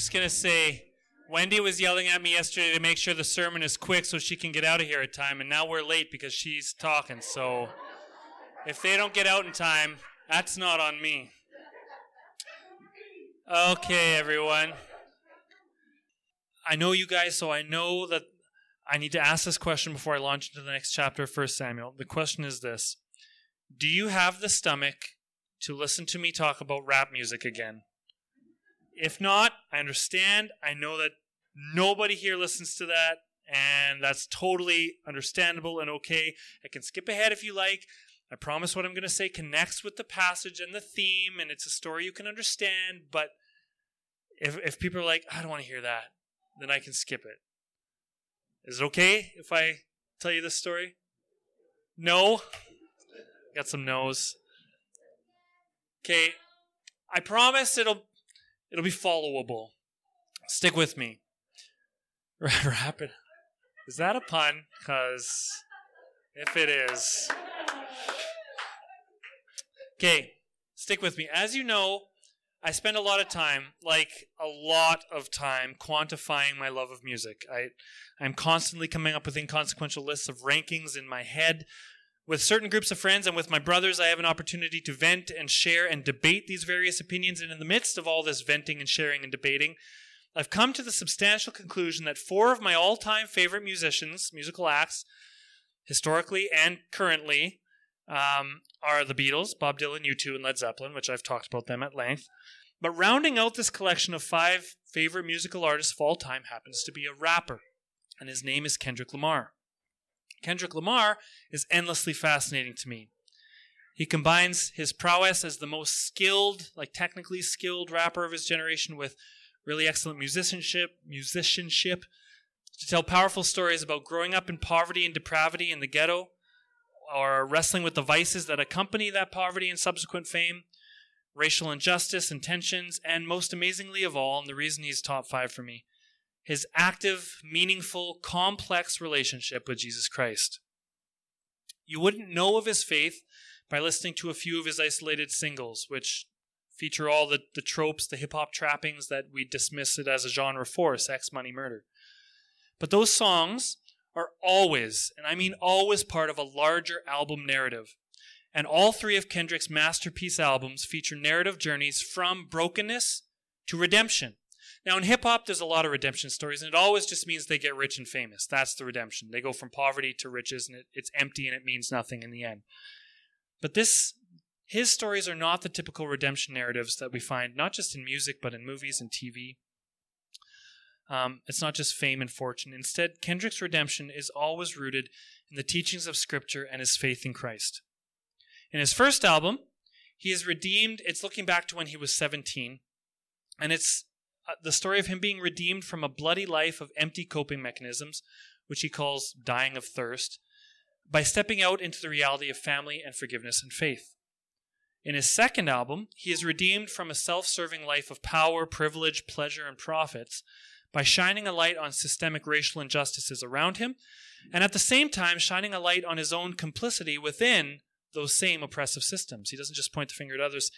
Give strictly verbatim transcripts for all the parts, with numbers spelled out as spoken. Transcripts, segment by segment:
just going to say, Wendy was yelling at me yesterday to make sure the sermon is quick so she can get out of here at time, and now we're late because she's talking, so if they don't get out in time, that's not on me. Okay, everyone. I know you guys, so I know that I need to ask this question before I launch into the next chapter of First Samuel. The question is this. Do you have the stomach to listen to me talk about rap music again? If not, I understand. I know that nobody here listens to that, and that's totally understandable and okay. I can skip ahead if you like. I promise what I'm going to say connects with the passage and the theme, and it's a story you can understand, but if if people are like, I don't want to hear that, then I can skip it. Is it okay if I tell you this story? No? Got some no's. Okay, I promise it'll it'll be followable. Stick with me. Rapid. Is that a pun? Because if it is... Okay, stick with me. As you know, I spend a lot of time, like a lot of time, quantifying my love of music. I, I'm constantly coming up with inconsequential lists of rankings in my head. With certain groups of friends and with my brothers, I have an opportunity to vent and share and debate these various opinions. And in the midst of all this venting and sharing and debating, I've come to the substantial conclusion that four of my all-time favorite musicians, musical acts, historically and currently, Um, are the Beatles, Bob Dylan, U two, and Led Zeppelin, which I've talked about them at length. But rounding out this collection of five favorite musical artists of all time happens to be a rapper, and his name is Kendrick Lamar. Kendrick Lamar is endlessly fascinating to me. He combines his prowess as the most skilled, like technically skilled rapper of his generation with really excellent musicianship, musicianship to tell powerful stories about growing up in poverty and depravity in the ghetto, or wrestling with the vices that accompany that poverty and subsequent fame, racial injustice and tensions, and most amazingly of all, and the reason he's top five for me, his active, meaningful, complex relationship with Jesus Christ. You wouldn't know of his faith by listening to a few of his isolated singles, which feature all the, the tropes, the hip-hop trappings that we dismiss it as a genre for, sex, money, murder. But those songs are always, and I mean always, part of a larger album narrative. And all three of Kendrick's masterpiece albums feature narrative journeys from brokenness to redemption. Now, in hip-hop, there's a lot of redemption stories, and it always just means they get rich and famous. That's the redemption. They go from poverty to riches, and it, it's empty, and it means nothing in the end. But this, his stories are not the typical redemption narratives that we find, not just in music, but in movies and T V. Um, it's not just fame and fortune. Instead, Kendrick's redemption is always rooted in the teachings of Scripture and his faith in Christ. In his first album, he is redeemed. It's looking back to when he was seventeen. And it's uh, the story of him being redeemed from a bloody life of empty coping mechanisms, which he calls dying of thirst, by stepping out into the reality of family and forgiveness and faith. In his second album, he is redeemed from a self-serving life of power, privilege, pleasure, and profits, by shining a light on systemic racial injustices around him, and at the same time shining a light on his own complicity within those same oppressive systems. He doesn't just point the finger at others,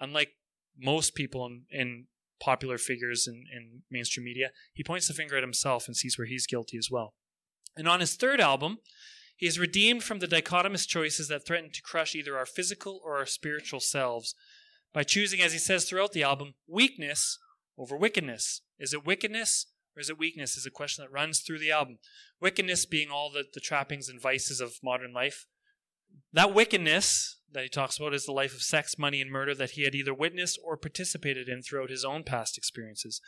unlike most people in, in popular figures in, in mainstream media. He points the finger at himself and sees where he's guilty as well. And on his third album, he is redeemed from the dichotomous choices that threaten to crush either our physical or our spiritual selves by choosing, as he says throughout the album, weakness over wickedness. Is it wickedness or is it weakness is a question that runs through the album. Wickedness being all the, the trappings and vices of modern life. That wickedness that he talks about is the life of sex, money, and murder that he had either witnessed or participated in throughout his own past experiences.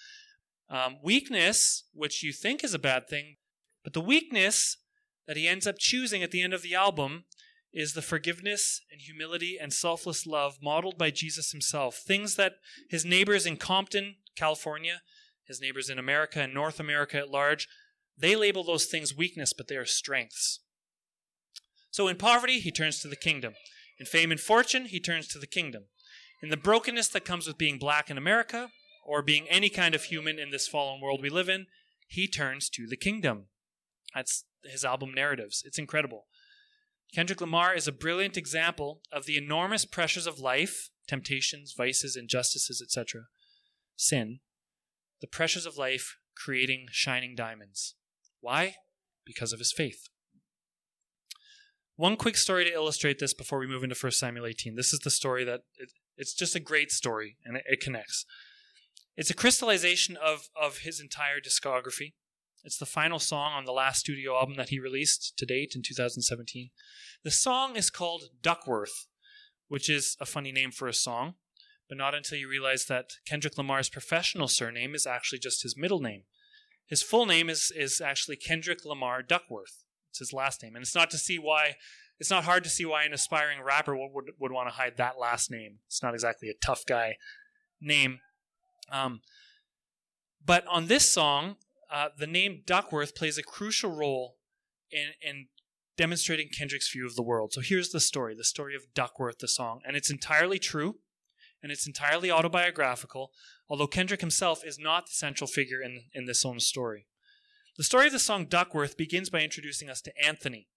Um, weakness, which you think is a bad thing, but the weakness that he ends up choosing at the end of the album is the forgiveness and humility and selfless love modeled by Jesus himself. Things that his neighbors in Compton, California, his neighbors in America and North America at large, they label those things weakness, but they are strengths. So in poverty, he turns to the kingdom. In fame and fortune, he turns to the kingdom. In the brokenness that comes with being black in America, or being any kind of human in this fallen world we live in, he turns to the kingdom. That's his album narratives. It's incredible. Kendrick Lamar is a brilliant example of the enormous pressures of life, temptations, vices, injustices, et cetera, sin, the pressures of life, creating shining diamonds. Why? Because of his faith. One quick story to illustrate this before we move into First Samuel eighteen. This is the story that, it, it's just a great story, and it, it connects. It's a crystallization of, of his entire discography. It's the final song on the last studio album that he released to date in two thousand seventeen. The song is called Duckworth, which is a funny name for a song, but not until you realize that Kendrick Lamar's professional surname is actually just his middle name. His full name is, is actually Kendrick Lamar Duckworth. It's his last name. And it's not to see why, it's not hard to see why an aspiring rapper would, would, would want to hide that last name. It's not exactly a tough guy name. Um, but on this song, Uh, the name Duckworth plays a crucial role in, in demonstrating Kendrick's view of the world. So here's the story, the story of Duckworth, the song. And it's entirely true, and it's entirely autobiographical, although Kendrick himself is not the central figure in, in this own story. The story of the song Duckworth begins by introducing us to Anthony,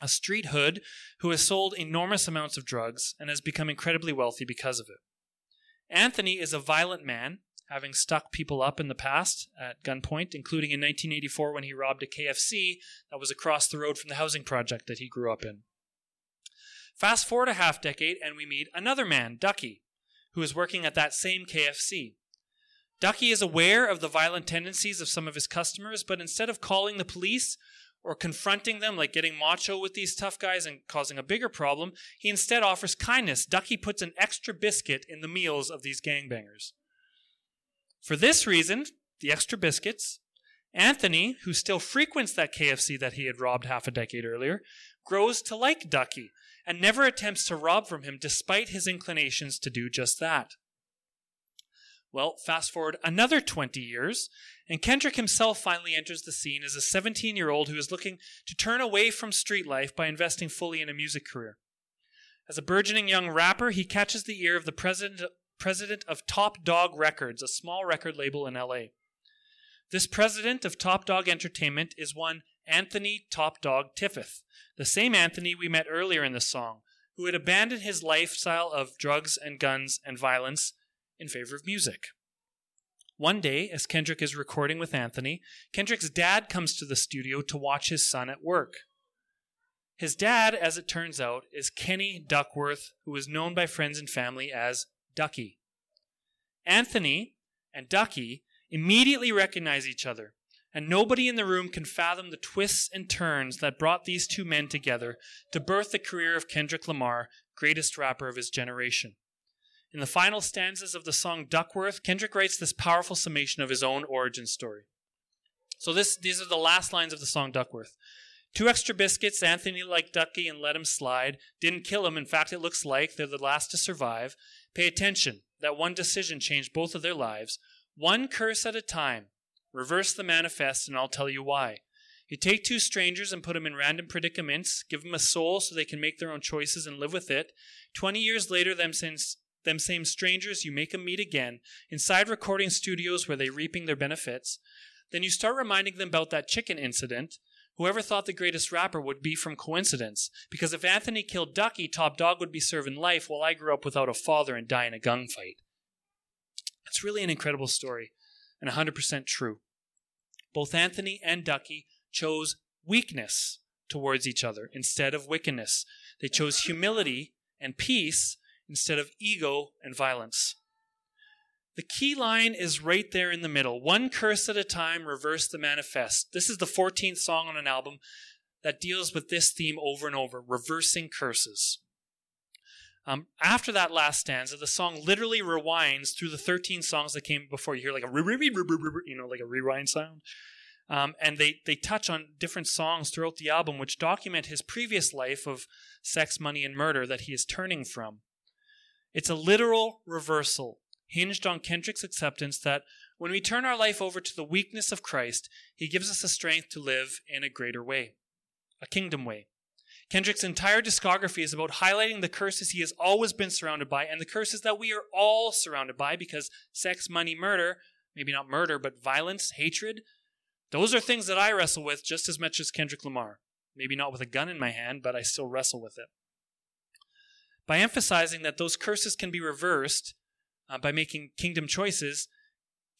a street hood who has sold enormous amounts of drugs and has become incredibly wealthy because of it. Anthony is a violent man, having stuck people up in the past at gunpoint, including in nineteen eighty-four when he robbed a K F C that was across the road from the housing project that he grew up in. Fast forward a half decade and we meet another man, Ducky, who is working at that same K F C. Ducky is aware of the violent tendencies of some of his customers, but instead of calling the police or confronting them, like getting macho with these tough guys and causing a bigger problem, he instead offers kindness. Ducky puts an extra biscuit in the meals of these gangbangers. For this reason, the extra biscuits, Anthony, who still frequents that K F C that he had robbed half a decade earlier, grows to like Ducky and never attempts to rob from him despite his inclinations to do just that. Well, fast forward another twenty years, and Kendrick himself finally enters the scene as a seventeen-year-old who is looking to turn away from street life by investing fully in a music career. As a burgeoning young rapper, he catches the ear of the president president of Top Dog Records, a small record label in L A. This president of Top Dog Entertainment is one Anthony Top Dog Tiffith, the same Anthony we met earlier in the song, who had abandoned his lifestyle of drugs and guns and violence in favor of music. One day, as Kendrick is recording with Anthony, Kendrick's dad comes to the studio to watch his son at work. His dad, as it turns out, is Kenny Duckworth, who is known by friends and family as Ducky. Anthony and Ducky immediately recognize each other, and nobody in the room can fathom the twists and turns that brought these two men together to birth the career of Kendrick Lamar, greatest rapper of his generation. In the final stanzas of the song Duckworth, Kendrick writes this powerful summation of his own origin story. So this, these are the last lines of the song Duckworth. Two extra biscuits, Anthony liked Ducky and let him slide. Didn't kill him, in fact it looks like they're the last to survive. Pay attention, that one decision changed both of their lives. One curse at a time. Reverse the manifest and I'll tell you why. You take two strangers and put them in random predicaments, give them a soul so they can make their own choices and live with it. Twenty years later, them same, them same strangers, you make them meet again, inside recording studios where they're reaping their benefits. Then you start reminding them about that chicken incident. Whoever thought the greatest rapper would be from coincidence? Because if Anthony killed Ducky, Top Dog would be serving life while I grew up without a father and die in a gunfight. It's really an incredible story, and one hundred percent true. Both Anthony and Ducky chose weakness towards each other instead of wickedness. They chose humility and peace instead of ego and violence. The key line is right there in the middle. One curse at a time, reverse the manifest. This is the fourteenth song on an album that deals with this theme over and over, reversing curses. Um, after that last stanza, the song literally rewinds through the thirteen songs that came before. You hear like a, you know, like a rewind sound. Um, and they, they touch on different songs throughout the album, which document his previous life of sex, money, and murder that he is turning from. It's a literal reversal, hinged on Kendrick's acceptance that when we turn our life over to the weakness of Christ, he gives us the strength to live in a greater way, a kingdom way. Kendrick's entire discography is about highlighting the curses he has always been surrounded by and the curses that we are all surrounded by, because sex, money, murder, maybe not murder, but violence, hatred, those are things that I wrestle with just as much as Kendrick Lamar. Maybe not with a gun in my hand, but I still wrestle with it. By emphasizing that those curses can be reversed, Uh, by making kingdom choices,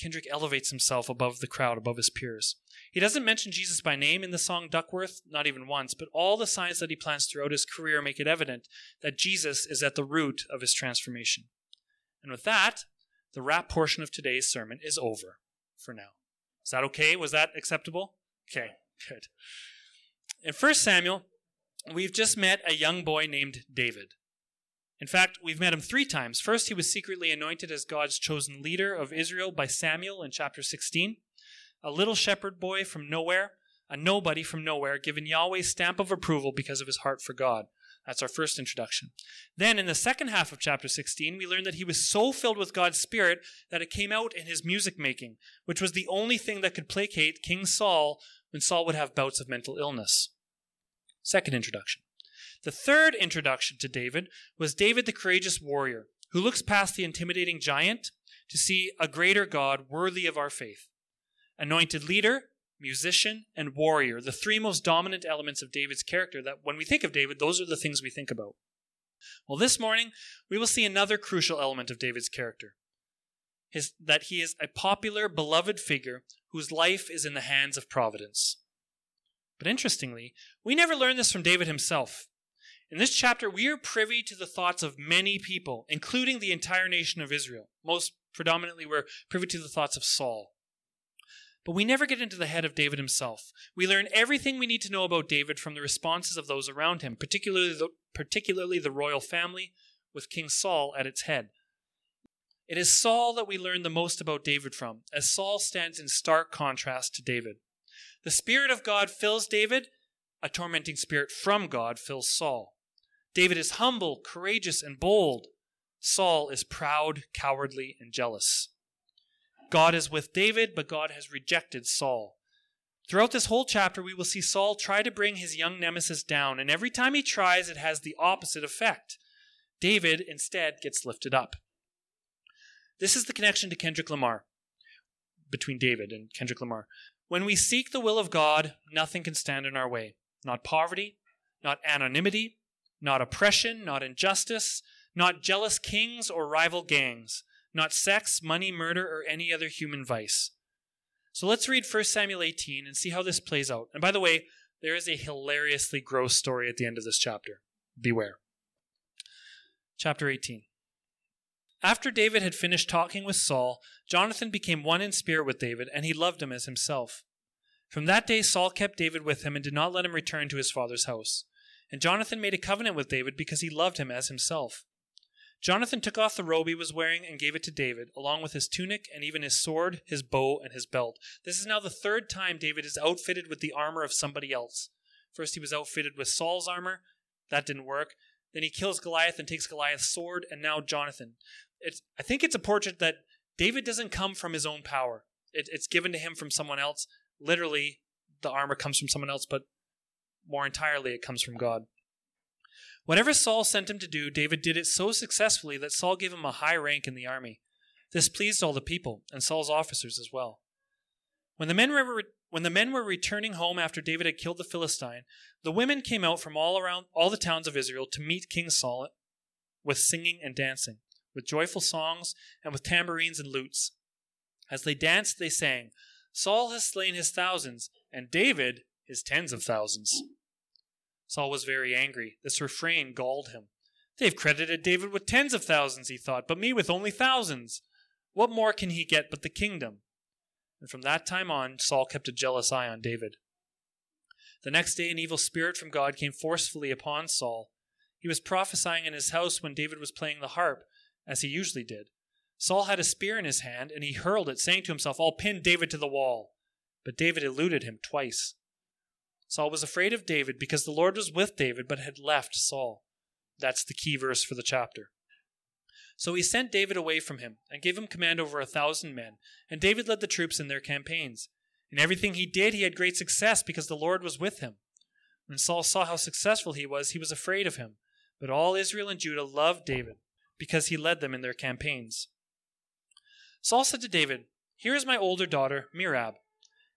Kendrick elevates himself above the crowd, above his peers. He doesn't mention Jesus by name in the song Duckworth, not even once, but all the signs that he plans throughout his career make it evident that Jesus is at the root of his transformation. And with that, the rap portion of today's sermon is over for now. Is that okay? Was that acceptable? Okay, good. In First Samuel, we've just met a young boy named David. In fact, we've met him three times. First, he was secretly anointed as God's chosen leader of Israel by Samuel in chapter sixteen. A little shepherd boy from nowhere, a nobody from nowhere, given Yahweh's stamp of approval because of his heart for God. That's our first introduction. Then in the second half of chapter sixteen, we learn that he was so filled with God's Spirit that it came out in his music making, which was the only thing that could placate King Saul when Saul would have bouts of mental illness. Second introduction. The third introduction to David was David the courageous warrior, who looks past the intimidating giant to see a greater God worthy of our faith. Anointed leader, musician, and warrior, the three most dominant elements of David's character that when we think of David, those are the things we think about. Well, this morning, we will see another crucial element of David's character, his, that he is a popular, beloved figure whose life is in the hands of providence. But interestingly, we never learn this from David himself. In this chapter, we are privy to the thoughts of many people, including the entire nation of Israel. Most predominantly, we're privy to the thoughts of Saul. But we never get into the head of David himself. We learn everything we need to know about David from the responses of those around him, particularly the, particularly the royal family, with King Saul at its head. It is Saul that we learn the most about David from, as Saul stands in stark contrast to David. The Spirit of God fills David, a tormenting spirit from God fills Saul. David is humble, courageous, and bold. Saul is proud, cowardly, and jealous. God is with David, but God has rejected Saul. Throughout this whole chapter, we will see Saul try to bring his young nemesis down, and every time he tries, it has the opposite effect. David, instead, gets lifted up. This is the connection to Kendrick Lamar, between David and Kendrick Lamar. When we seek the will of God, nothing can stand in our way. Not poverty, not anonymity, not oppression, not injustice, not jealous kings or rival gangs, not sex, money, murder, or any other human vice. So let's read First Samuel eighteen and see how this plays out. And by the way, there is a hilariously gross story at the end of this chapter. Beware. Chapter eighteen. After David had finished talking with Saul, Jonathan became one in spirit with David, and he loved him as himself. From that day, Saul kept David with him and did not let him return to his father's house. And Jonathan made a covenant with David because he loved him as himself. Jonathan took off the robe he was wearing and gave it to David, along with his tunic and even his sword, his bow, and his belt. This is now the third time David is outfitted with the armor of somebody else. First he was outfitted with Saul's armor. That didn't work. Then he kills Goliath and takes Goliath's sword, and now Jonathan. It's, I think it's a portrait that David doesn't come from his own power. It, it's given to him from someone else. Literally, the armor comes from someone else, but more entirely, it comes from God. Whatever Saul sent him to do, David did it so successfully that Saul gave him a high rank in the army. This pleased all the people, and Saul's officers as well. When the men were, when the men were returning home after David had killed the Philistine, the women came out from all around all the towns of Israel to meet King Saul with singing and dancing, with joyful songs and with tambourines and lutes. As they danced, they sang, "Saul has slain his thousands, and David his tens of thousands." Saul was very angry. This refrain galled him. "They've credited David with tens of thousands," he thought, "but me with only thousands. What more can he get but the kingdom?" And from that time on, Saul kept a jealous eye on David. The next day, an evil spirit from God came forcefully upon Saul. He was prophesying in his house when David was playing the harp, as he usually did. Saul had a spear in his hand, and he hurled it, saying to himself, "I'll pin David to the wall." But David eluded him twice. Saul was afraid of David because the Lord was with David but had left Saul. That's the key verse for the chapter. So he sent David away from him and gave him command over a thousand men, and David led the troops in their campaigns. In everything he did, he had great success because the Lord was with him. When Saul saw how successful he was, he was afraid of him. But all Israel and Judah loved David because he led them in their campaigns. Saul said to David, "Here is my older daughter, Merab.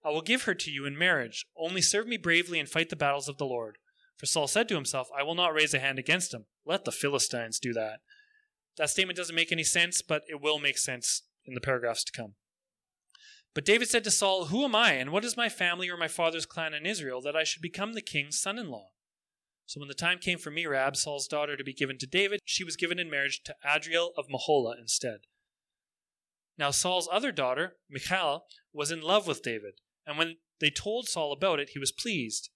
I will give her to you in marriage. Only serve me bravely and fight the battles of the Lord." For Saul said to himself, "I will not raise a hand against him. Let the Philistines do that." That statement doesn't make any sense, but it will make sense in the paragraphs to come. But David said to Saul, "Who am I, and what is my family or my father's clan in Israel, that I should become the king's son-in-law?" So when the time came for Merab, Saul's daughter, to be given to David, she was given in marriage to Adriel of Mahola instead. Now Saul's other daughter, Michal, was in love with David, and when they told Saul about it, he was pleased.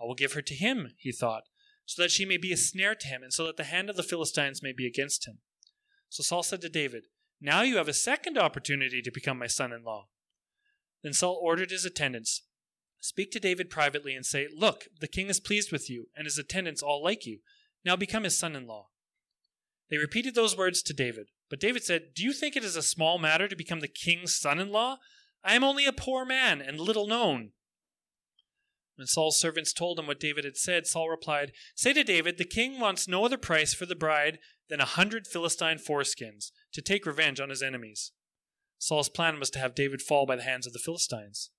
"I will give her to him," he thought, "so that she may be a snare to him, and so that the hand of the Philistines may be against him." So Saul said to David, "Now you have a second opportunity to become my son-in-law." Then Saul ordered his attendants, "Speak to David privately and say, 'Look, the king is pleased with you, and his attendants all like you. Now become his son-in-law.'" They repeated those words to David. But David said, "Do you think it is a small matter to become the king's son-in-law? I am only a poor man and little known." When Saul's servants told him what David had said, Saul replied, "Say to David, the king wants no other price for the bride than a hundred Philistine foreskins to take revenge on his enemies." Saul's plan was to have David fall by the hands of the Philistines.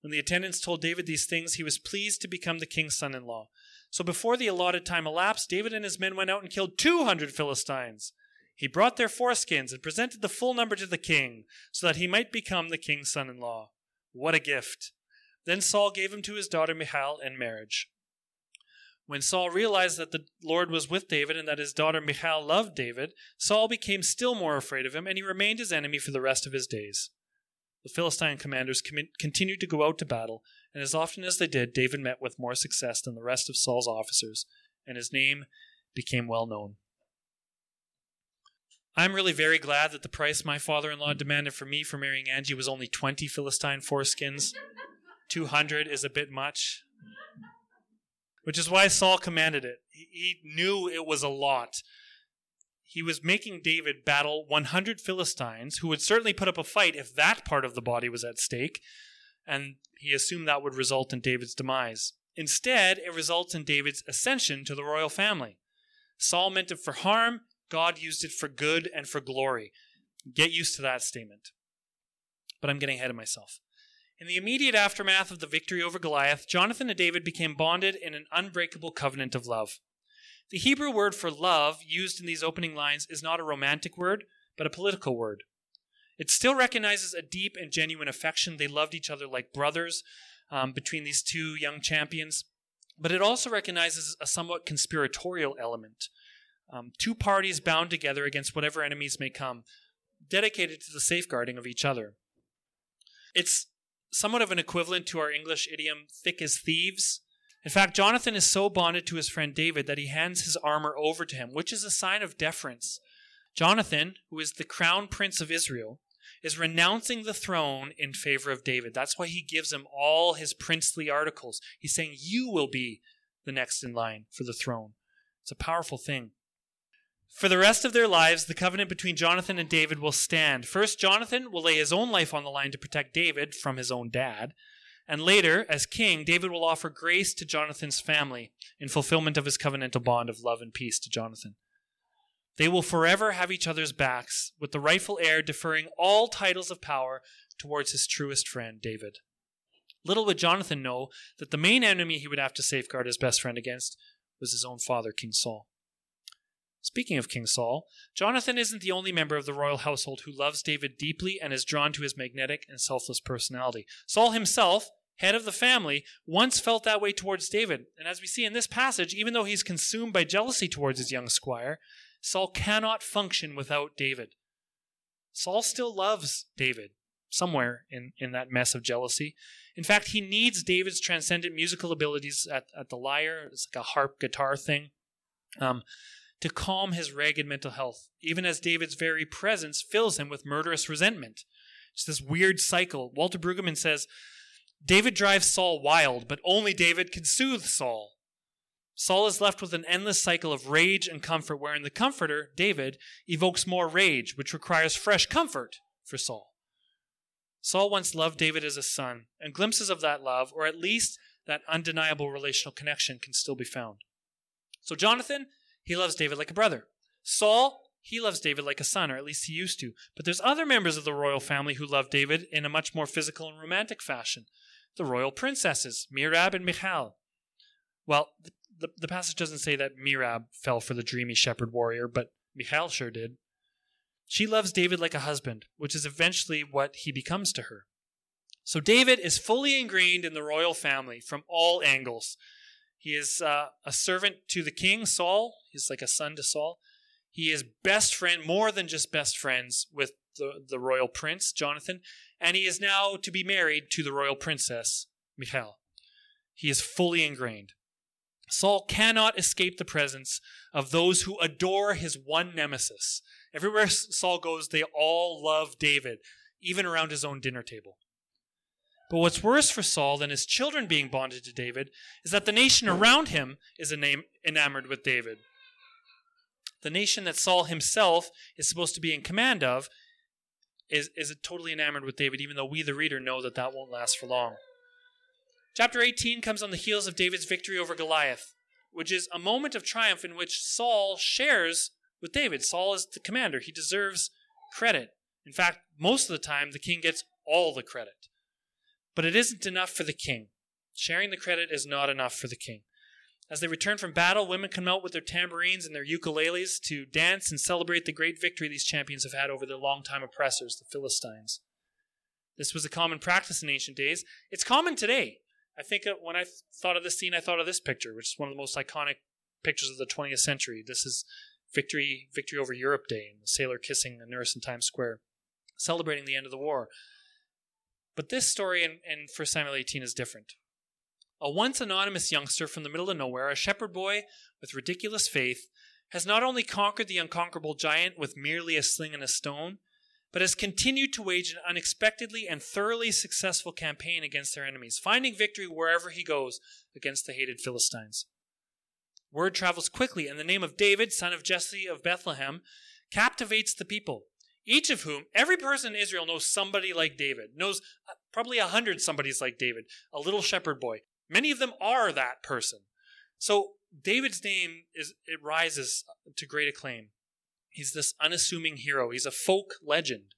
When the attendants told David these things, he was pleased to become the king's son-in-law. So before the allotted time elapsed, David and his men went out and killed two hundred Philistines. He brought their foreskins and presented the full number to the king, so that he might become the king's son-in-law. What a gift! Then Saul gave him to his daughter Michal in marriage. When Saul realized that the Lord was with David and that his daughter Michal loved David, Saul became still more afraid of him, and he remained his enemy for the rest of his days. The Philistine commanders com- continued to go out to battle, and as often as they did, David met with more success than the rest of Saul's officers, and his name became well known. I'm really very glad that the price my father-in-law demanded for me for marrying Angie was only twenty Philistine foreskins. two hundred is a bit much, which is why Saul commanded it. He knew it was a lot. He was making David battle one hundred Philistines, who would certainly put up a fight if that part of the body was at stake, and he assumed that would result in David's demise. Instead, it results in David's ascension to the royal family. Saul meant it for harm. God used it for good and for glory. Get used to that statement. But I'm getting ahead of myself. In the immediate aftermath of the victory over Goliath, Jonathan and David became bonded in an unbreakable covenant of love. The Hebrew word for love used in these opening lines is not a romantic word, but a political word. It still recognizes a deep and genuine affection. They loved each other like brothers um, between these two young champions. But it also recognizes a somewhat conspiratorial element. Um, two parties bound together against whatever enemies may come, dedicated to the safeguarding of each other. It's somewhat of an equivalent to our English idiom, thick as thieves. In fact, Jonathan is so bonded to his friend David that he hands his armor over to him, which is a sign of deference. Jonathan, who is the crown prince of Israel, is renouncing the throne in favor of David. That's why he gives him all his princely articles. He's saying, "You will be the next in line for the throne." It's a powerful thing. For the rest of their lives, the covenant between Jonathan and David will stand. First, Jonathan will lay his own life on the line to protect David from his own dad. And later, as king, David will offer grace to Jonathan's family in fulfillment of his covenantal bond of love and peace to Jonathan. They will forever have each other's backs, with the rightful heir deferring all titles of power towards his truest friend, David. Little would Jonathan know that the main enemy he would have to safeguard his best friend against was his own father, King Saul. Speaking of King Saul, Jonathan isn't the only member of the royal household who loves David deeply and is drawn to his magnetic and selfless personality. Saul himself, head of the family, once felt that way towards David. And as we see in this passage, even though he's consumed by jealousy towards his young squire, Saul cannot function without David. Saul still loves David somewhere in, in that mess of jealousy. In fact, he needs David's transcendent musical abilities at, at the lyre. It's like a harp guitar thing. Um... to calm his ragged mental health, even as David's very presence fills him with murderous resentment. It's this weird cycle. Walter Brueggemann says, "David drives Saul wild, but only David can soothe Saul." Saul is left with an endless cycle of rage and comfort, wherein the comforter, David, evokes more rage, which requires fresh comfort for Saul. Saul once loved David as a son, and glimpses of that love, or at least that undeniable relational connection, can still be found. So Jonathan, he loves David like a brother. Saul, he loves David like a son, or at least he used to. But there's other members of the royal family who love David in a much more physical and romantic fashion. The royal princesses, Merab and Michal. Well, the, the passage doesn't say that Merab fell for the dreamy shepherd warrior, but Michal sure did. She loves David like a husband, which is eventually what he becomes to her. So David is fully ingrained in the royal family from all angles. He is uh, a servant to the king, Saul. He's like a son to Saul. He is best friend, more than just best friends, with the, the royal prince, Jonathan. And he is now to be married to the royal princess, Michal. He is fully ingrained. Saul cannot escape the presence of those who adore his one nemesis. Everywhere Saul goes, they all love David, even around his own dinner table. But what's worse for Saul than his children being bonded to David is that the nation around him is enamored with David. The nation that Saul himself is supposed to be in command of is, is totally enamored with David, even though we, the reader, know that that won't last for long. Chapter eighteen comes on the heels of David's victory over Goliath, which is a moment of triumph in which Saul shares with David. Saul is the commander. He deserves credit. In fact, most of the time, the king gets all the credit. But it isn't enough for the king. Sharing the credit is not enough for the king. As they return from battle, women come out with their tambourines and their ukuleles to dance and celebrate the great victory these champions have had over their longtime oppressors, the Philistines. This was a common practice in ancient days. It's common today. I think when I thought of this scene, I thought of this picture, which is one of the most iconic pictures of the twentieth century. This is Victory Victory over Europe Day, and the sailor kissing a nurse in Times Square, celebrating the end of the war. But this story in, in First Samuel eighteen is different. A once anonymous youngster from the middle of nowhere, a shepherd boy with ridiculous faith, has not only conquered the unconquerable giant with merely a sling and a stone, but has continued to wage an unexpectedly and thoroughly successful campaign against their enemies, finding victory wherever he goes against the hated Philistines. Word travels quickly, and the name of David, son of Jesse of Bethlehem, captivates the people, each of whom, every person in Israel knows somebody like David, knows probably a hundred somebodies like David, a little shepherd boy. Many of them are that person. So David's name, is it rises to great acclaim. He's this unassuming hero. He's a folk legend.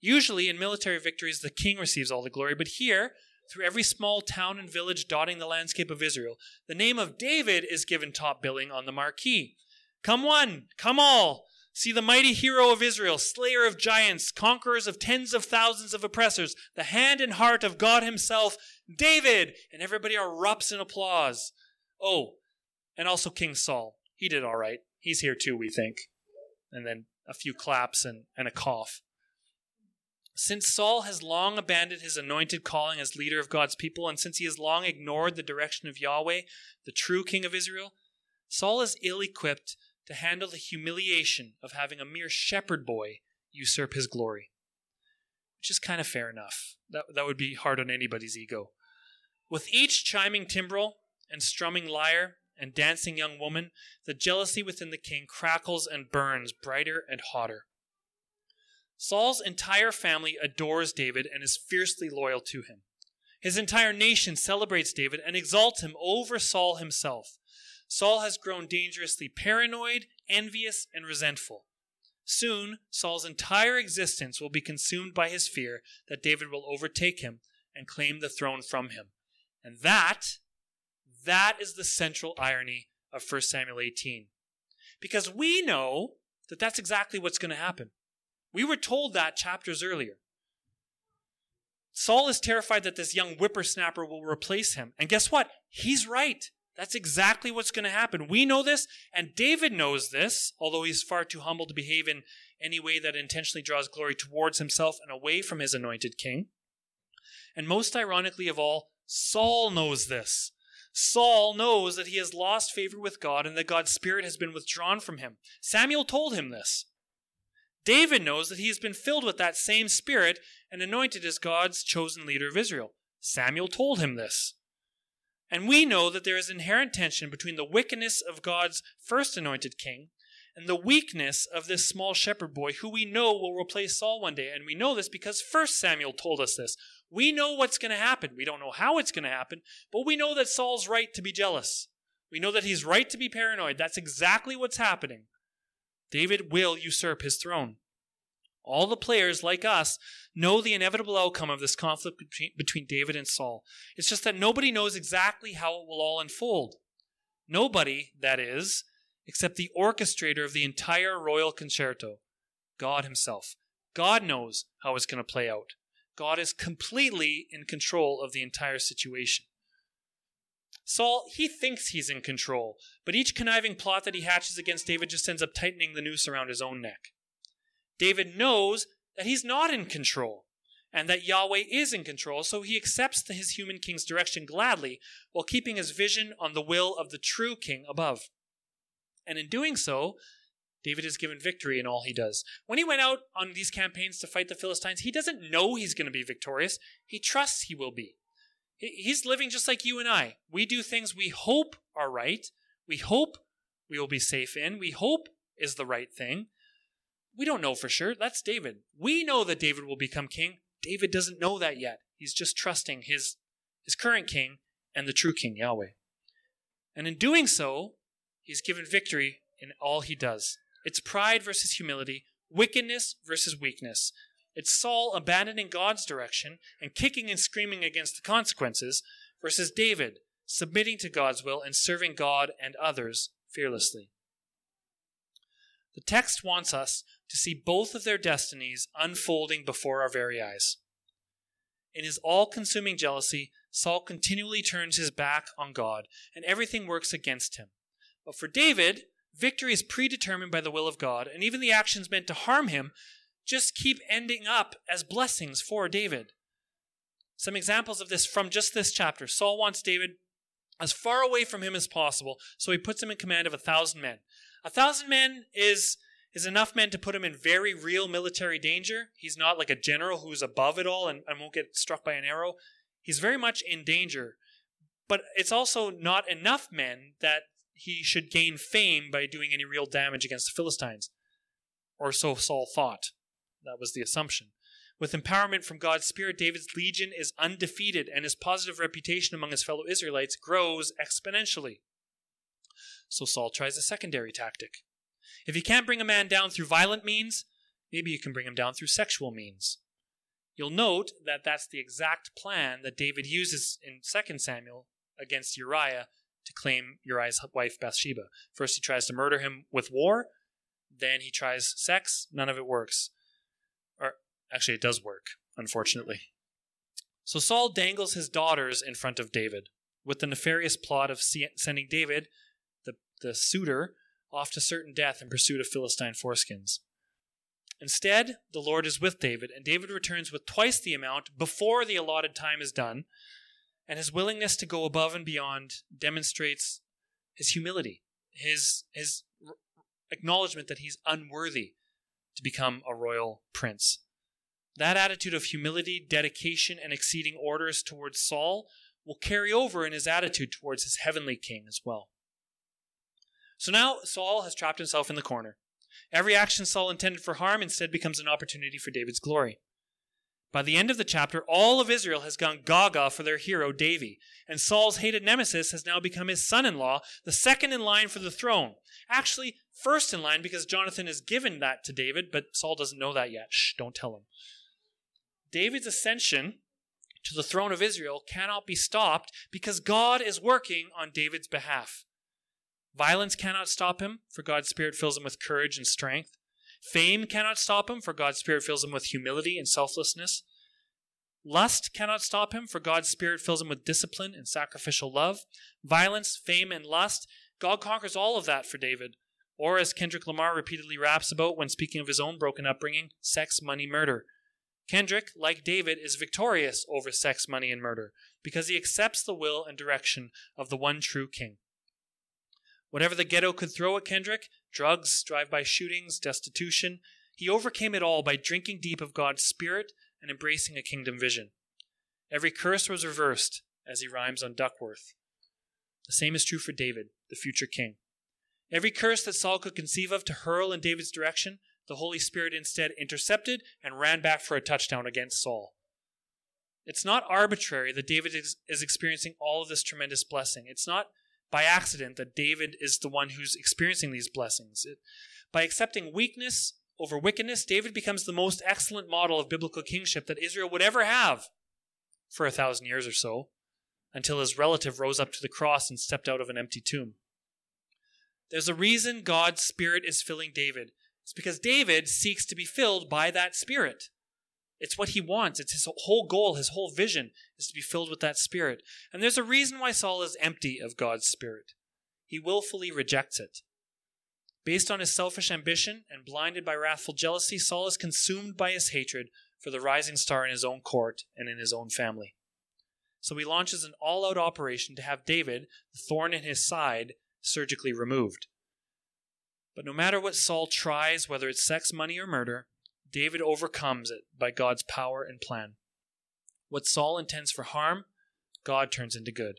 Usually in military victories, the king receives all the glory, but here, through every small town and village dotting the landscape of Israel, the name of David is given top billing on the marquee. Come one, come all. See the mighty hero of Israel, slayer of giants, conquerors of tens of thousands of oppressors, the hand and heart of God himself, David! And everybody erupts in applause. Oh, and also King Saul. He did all right. He's here too, we think. And then a few claps and, and a cough. Since Saul has long abandoned his anointed calling as leader of God's people, and since he has long ignored the direction of Yahweh, the true king of Israel, Saul is ill-equipped to handle the humiliation of having a mere shepherd boy usurp his glory. Which is kind of fair enough. That, that would be hard on anybody's ego. With each chiming timbrel and strumming lyre, and dancing young woman, the jealousy within the king crackles and burns brighter and hotter. Saul's entire family adores David and is fiercely loyal to him. His entire nation celebrates David and exalts him over Saul himself. Saul has grown dangerously paranoid, envious, and resentful. Soon, Saul's entire existence will be consumed by his fear that David will overtake him and claim the throne from him. And that... That is the central irony of First Samuel eighteen. Because we know that that's exactly what's going to happen. We were told that chapters earlier. Saul is terrified that this young whippersnapper will replace him. And guess what? He's right. That's exactly what's going to happen. We know this, and David knows this, although he's far too humble to behave in any way that intentionally draws glory towards himself and away from his anointed king. And most ironically of all, Saul knows this. Saul knows that he has lost favor with God and that God's spirit has been withdrawn from him. Samuel told him this. David knows that he has been filled with that same spirit and anointed as God's chosen leader of Israel. Samuel told him this. And we know that there is inherent tension between the wickedness of God's first anointed king and the weakness of this small shepherd boy who we know will replace Saul one day. And we know this because First Samuel told us this. We know what's going to happen. We don't know how it's going to happen, but we know that Saul's right to be jealous. We know that he's right to be paranoid. That's exactly what's happening. David will usurp his throne. All the players, like us, know the inevitable outcome of this conflict between David and Saul. It's just that nobody knows exactly how it will all unfold. Nobody, that is, except the orchestrator of the entire royal concerto, God himself. God knows how it's going to play out. God is completely in control of the entire situation. Saul, he thinks he's in control, but each conniving plot that he hatches against David just ends up tightening the noose around his own neck. David knows that he's not in control and that Yahweh is in control, so he accepts the, his human king's direction gladly while keeping his vision on the will of the true king above. And in doing so, David is given victory in all he does. When he went out on these campaigns to fight the Philistines, he doesn't know he's going to be victorious. He trusts he will be. He's living just like you and I. We do things we hope are right. We hope we will be safe in. We hope is the right thing. We don't know for sure. That's David. We know that David will become king. David doesn't know that yet. He's just trusting his, his current king and the true king, Yahweh. And in doing so, he's given victory in all he does. It's pride versus humility, wickedness versus weakness. It's Saul abandoning God's direction and kicking and screaming against the consequences versus David submitting to God's will and serving God and others fearlessly. The text wants us to see both of their destinies unfolding before our very eyes. In his all-consuming jealousy, Saul continually turns his back on God, and everything works against him. But for David, victory is predetermined by the will of God, and even the actions meant to harm him just keep ending up as blessings for David. Some examples of this from just this chapter. Saul wants David as far away from him as possible, so he puts him in command of a thousand men. A thousand men is, is enough men to put him in very real military danger. He's not like a general who's above it all and, and won't get struck by an arrow. He's very much in danger. But it's also not enough men that he should gain fame by doing any real damage against the Philistines. Or so Saul thought. That was the assumption. With empowerment from God's Spirit, David's legion is undefeated, and his positive reputation among his fellow Israelites grows exponentially. So Saul tries a secondary tactic. If you can't bring a man down through violent means, maybe you can bring him down through sexual means. You'll note that that's the exact plan that David uses in Second Samuel against Uriah to claim Uriah's wife Bathsheba. First he tries to murder him with war, then he tries sex, none of it works. Or actually, it does work, unfortunately. So Saul dangles his daughters in front of David with the nefarious plot of sending David, the, the suitor, off to certain death in pursuit of Philistine foreskins. Instead, the Lord is with David, and David returns with twice the amount before the allotted time is done, and his willingness to go above and beyond demonstrates his humility, his, his acknowledgement that he's unworthy to become a royal prince. That attitude of humility, dedication, and exceeding orders towards Saul will carry over in his attitude towards his heavenly king as well. So now Saul has trapped himself in the corner. Every action Saul intended for harm instead becomes an opportunity for David's glory. By the end of the chapter, all of Israel has gone gaga for their hero, Davy, and Saul's hated nemesis has now become his son-in-law, the second in line for the throne. Actually, first in line because Jonathan has given that to David, but Saul doesn't know that yet. Shh, don't tell him. David's ascension to the throne of Israel cannot be stopped because God is working on David's behalf. Violence cannot stop him, for God's Spirit fills him with courage and strength. Fame cannot stop him, for God's Spirit fills him with humility and selflessness. Lust cannot stop him, for God's Spirit fills him with discipline and sacrificial love. Violence, fame, and lust, God conquers all of that for David. Or, as Kendrick Lamar repeatedly raps about when speaking of his own broken upbringing, sex, money, murder. Kendrick, like David, is victorious over sex, money, and murder because he accepts the will and direction of the one true king. Whatever the ghetto could throw at Kendrick, drugs, drive-by shootings, destitution, he overcame it all by drinking deep of God's Spirit and embracing a kingdom vision. Every curse was reversed, as he rhymes on Duckworth. The same is true for David, the future king. Every curse that Saul could conceive of to hurl in David's direction, the Holy Spirit instead intercepted and ran back for a touchdown against Saul. It's not arbitrary that David is, is experiencing all of this tremendous blessing. It's not by accident that David is the one who's experiencing these blessings. It, by accepting weakness over wickedness, David becomes the most excellent model of biblical kingship that Israel would ever have for a thousand years or so, until his relative rose up to the cross and stepped out of an empty tomb. There's a reason God's Spirit is filling David. It's because David seeks to be filled by that Spirit. It's what he wants. It's his whole goal, his whole vision is to be filled with that Spirit. And there's a reason why Saul is empty of God's Spirit. He willfully rejects it. Based on his selfish ambition and blinded by wrathful jealousy, Saul is consumed by his hatred for the rising star in his own court and in his own family. So he launches an all-out operation to have David, the thorn in his side, surgically removed. But no matter what Saul tries, whether it's sex, money, or murder, David overcomes it by God's power and plan. What Saul intends for harm, God turns into good.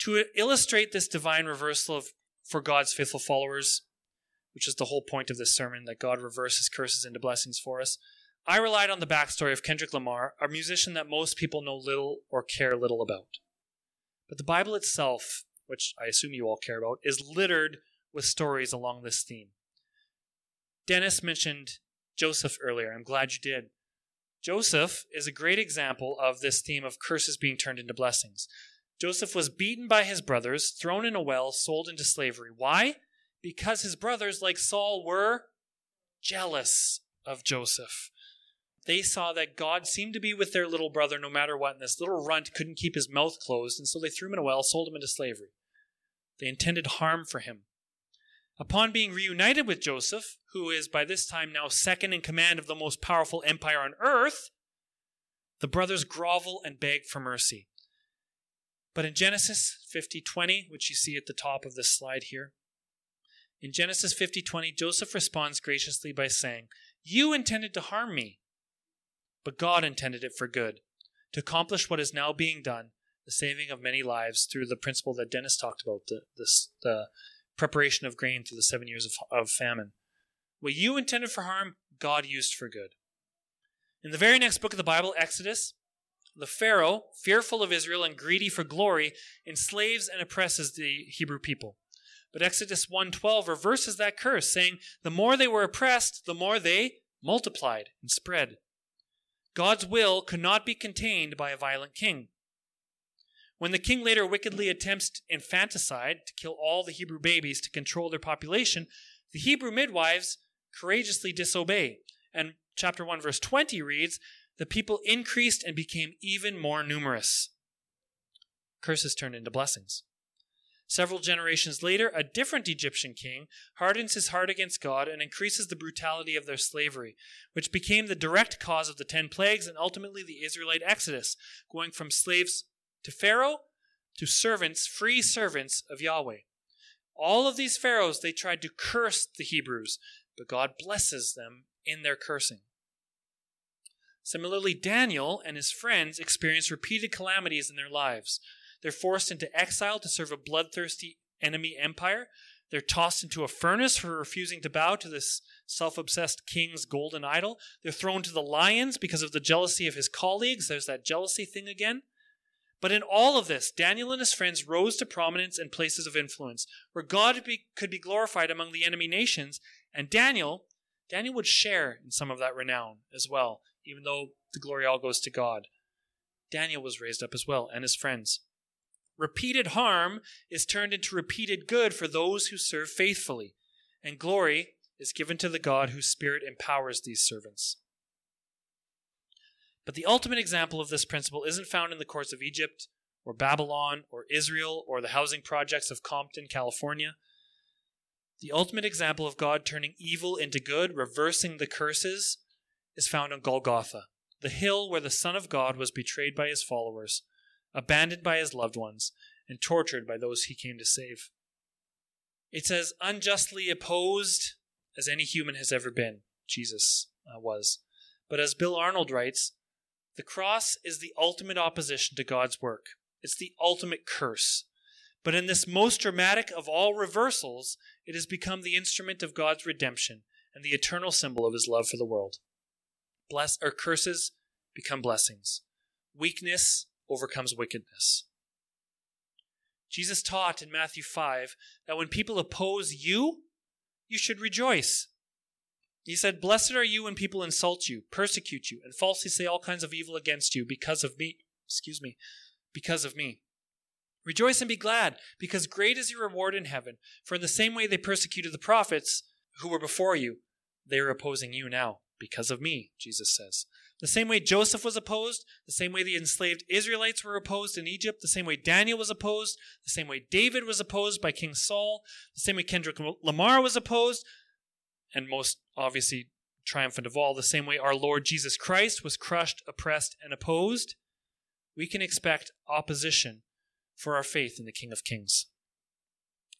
To illustrate this divine reversal of, for God's faithful followers, which is the whole point of this sermon, that God reverses curses into blessings for us, I relied on the backstory of Kendrick Lamar, a musician that most people know little or care little about. But the Bible itself, which I assume you all care about, is littered with stories along this theme. Dennis mentioned Joseph earlier. I'm glad you did. Joseph is a great example of this theme of curses being turned into blessings. Joseph was beaten by his brothers, thrown in a well, sold into slavery. Why? Because his brothers, like Saul, were jealous of Joseph. They saw that God seemed to be with their little brother no matter what, and this little runt couldn't keep his mouth closed, and so they threw him in a well, sold him into slavery. They intended harm for him. Upon being reunited with Joseph, who is by this time now second in command of the most powerful empire on earth, the brothers grovel and beg for mercy. But in Genesis fifty twenty, which you see at the top of this slide here, in Genesis fifty twenty, Joseph responds graciously by saying, "You intended to harm me, but God intended it for good, to accomplish what is now being done, the saving of many lives through the principle that Dennis talked about, the, this, the preparation of grain through the seven years of, of famine. What you intended for harm, God used for good." In the very next book of the Bible, Exodus, the Pharaoh, fearful of Israel and greedy for glory, enslaves and oppresses the Hebrew people. But Exodus one twelve reverses that curse, saying, "The more they were oppressed, the more they multiplied and spread." God's will could not be contained by a violent king. When the king later wickedly attempts infanticide to kill all the Hebrew babies to control their population, the Hebrew midwives courageously disobey. And chapter one, verse twenty reads, "The people increased and became even more numerous." Curses turned into blessings. Several generations later, a different Egyptian king hardens his heart against God and increases the brutality of their slavery, which became the direct cause of the ten plagues and ultimately the Israelite exodus, going from slaves to Pharaoh to servants, free servants of Yahweh. All of these pharaohs, they tried to curse the Hebrews, but God blesses them in their cursing. Similarly, Daniel and his friends experience repeated calamities in their lives. They're forced into exile to serve a bloodthirsty enemy empire. They're tossed into a furnace for refusing to bow to this self-obsessed king's golden idol. They're thrown to the lions because of the jealousy of his colleagues. There's that jealousy thing again. But in all of this, Daniel and his friends rose to prominence and places of influence where God be, could be glorified among the enemy nations. And Daniel, Daniel would share in some of that renown as well, even though the glory all goes to God. Daniel was raised up as well, and his friends. Repeated harm is turned into repeated good for those who serve faithfully, and glory is given to the God whose Spirit empowers these servants. But the ultimate example of this principle isn't found in the courts of Egypt, or Babylon, or Israel, or the housing projects of Compton, California. The ultimate example of God turning evil into good, reversing the curses, is found on Golgotha, the hill where the Son of God was betrayed by his followers, abandoned by his loved ones, and tortured by those he came to save. It's as unjustly opposed as any human has ever been, Jesus uh, was. But as Bill Arnold writes, the cross is the ultimate opposition to God's work. It's the ultimate curse. But in this most dramatic of all reversals, it has become the instrument of God's redemption and the eternal symbol of his love for the world. Bless or curses become blessings. Weakness overcomes wickedness. Jesus taught in Matthew five that when people oppose you, you should rejoice. He said, "Blessed are you when people insult you, persecute you, and falsely say all kinds of evil against you because of me, excuse me, because of me. Rejoice and be glad, because great is your reward in heaven. For in the same way they persecuted the prophets who were before you, they are opposing you now because of me," Jesus says. The same way Joseph was opposed, the same way the enslaved Israelites were opposed in Egypt, the same way Daniel was opposed, the same way David was opposed by King Saul, the same way Kendrick Lamar was opposed, and most obviously triumphant of all, the same way our Lord Jesus Christ was crushed, oppressed, and opposed, we can expect opposition for our faith in the King of Kings.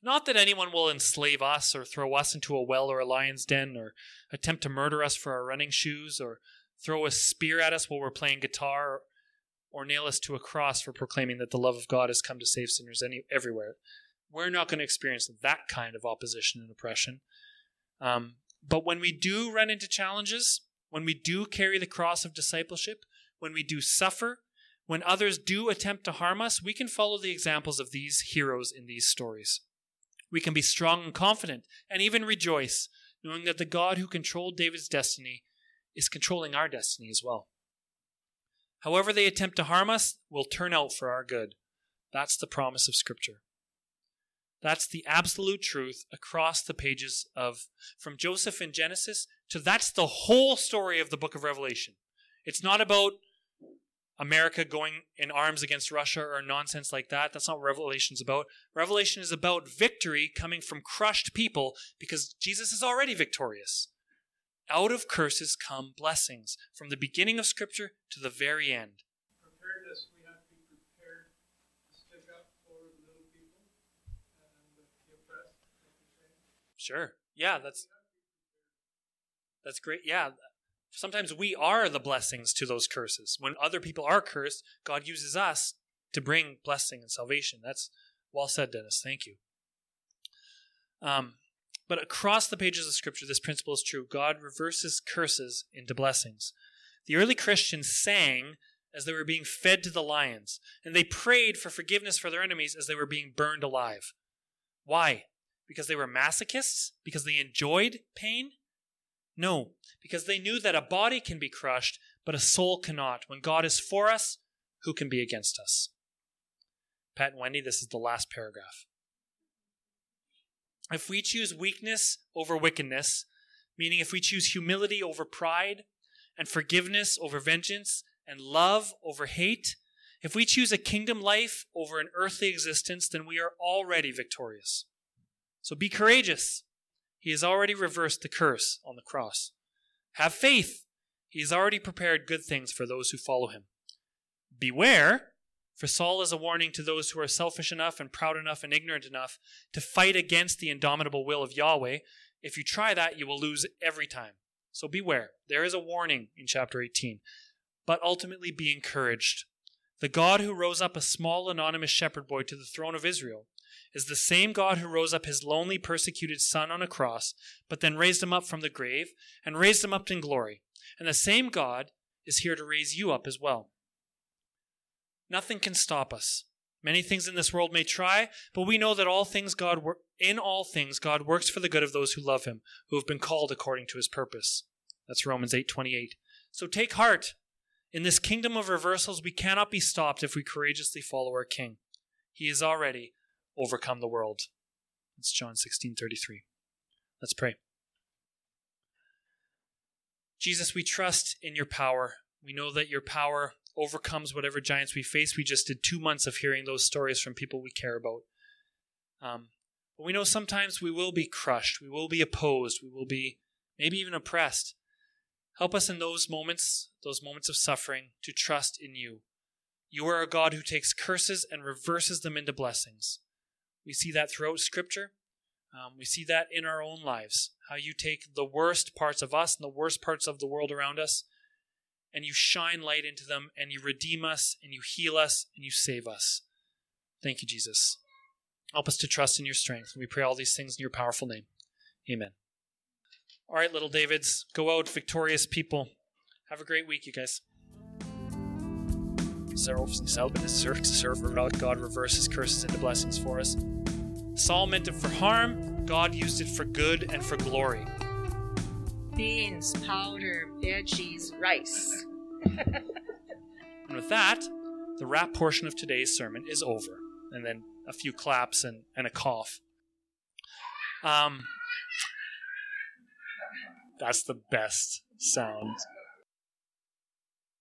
Not that anyone will enslave us or throw us into a well or a lion's den or attempt to murder us for our running shoes or throw a spear at us while we're playing guitar or nail us to a cross for proclaiming that the love of God has come to save sinners any, everywhere. We're not going to experience that kind of opposition and oppression. Um, but when we do run into challenges, when we do carry the cross of discipleship, when we do suffer, when others do attempt to harm us, we can follow the examples of these heroes in these stories. We can be strong and confident and even rejoice, knowing that the God who controlled David's destiny is controlling our destiny as well. However they attempt to harm us will turn out for our good. That's the promise of Scripture. That's the absolute truth across the pages of, from Joseph in Genesis to that's the whole story of the book of Revelation. It's not about America going in arms against Russia or nonsense like that. That's not what Revelation's about. Revelation is about victory coming from crushed people because Jesus is already victorious. Out of curses come blessings from the beginning of Scripture to the very end. Preparedness, we have to be prepared to stick up for the little people and the oppressed. Sure. Yeah, that's that's great. Yeah. Sometimes we are the blessings to those curses. When other people are cursed, God uses us to bring blessing and salvation. That's well said, Dennis. Thank you. Um, but across the pages of Scripture, this principle is true. God reverses curses into blessings. The early Christians sang as they were being fed to the lions, and they prayed for forgiveness for their enemies as they were being burned alive. Why? Because they were masochists? Because they enjoyed pain? No, because they knew that a body can be crushed, but a soul cannot. When God is for us, who can be against us? Pat and Wendy, this is the last paragraph. If we choose weakness over wickedness, meaning if we choose humility over pride, and forgiveness over vengeance, and love over hate, if we choose a kingdom life over an earthly existence, then we are already victorious. So be courageous. He has already reversed the curse on the cross. Have faith. He has already prepared good things for those who follow him. Beware, for Saul is a warning to those who are selfish enough and proud enough and ignorant enough to fight against the indomitable will of Yahweh. If you try that, you will lose every time. So beware. There is a warning in chapter eighteen. But ultimately be encouraged. The God who rose up a small anonymous shepherd boy to the throne of Israel is the same God who rose up his lonely, persecuted son on a cross, but then raised him up from the grave and raised him up in glory. And the same God is here to raise you up as well. Nothing can stop us. Many things in this world may try, but we know that all things God wor- in all things God works for the good of those who love him, who have been called according to his purpose. That's Romans eight twenty-eight. So take heart. In this kingdom of reversals, we cannot be stopped if we courageously follow our King. He is already overcome the world. It's John sixteen thirty-three. Let's pray. Jesus, we trust in your power. We know that your power overcomes whatever giants we face. We just did two months of hearing those stories from people we care about. Um, but we know sometimes we will be crushed. We will be opposed. We will be maybe even oppressed. Help us in those moments, those moments of suffering, to trust in you. You are a God who takes curses and reverses them into blessings. We see that throughout Scripture. Um, we see that in our own lives, how you take the worst parts of us and the worst parts of the world around us, and you shine light into them, and you redeem us, and you heal us, and you save us. Thank you, Jesus. Help us to trust in your strength. We pray all these things in your powerful name. Amen. All right, little Davids, go out victorious people. Have a great week, you guys. God reverses curses into blessings for us. Saul meant it for harm. God used it for good and for glory. Beans, powder, veggies, rice. And with that, the rap portion of today's sermon is over. And then a few claps and, and a cough. Um, that's the best sound.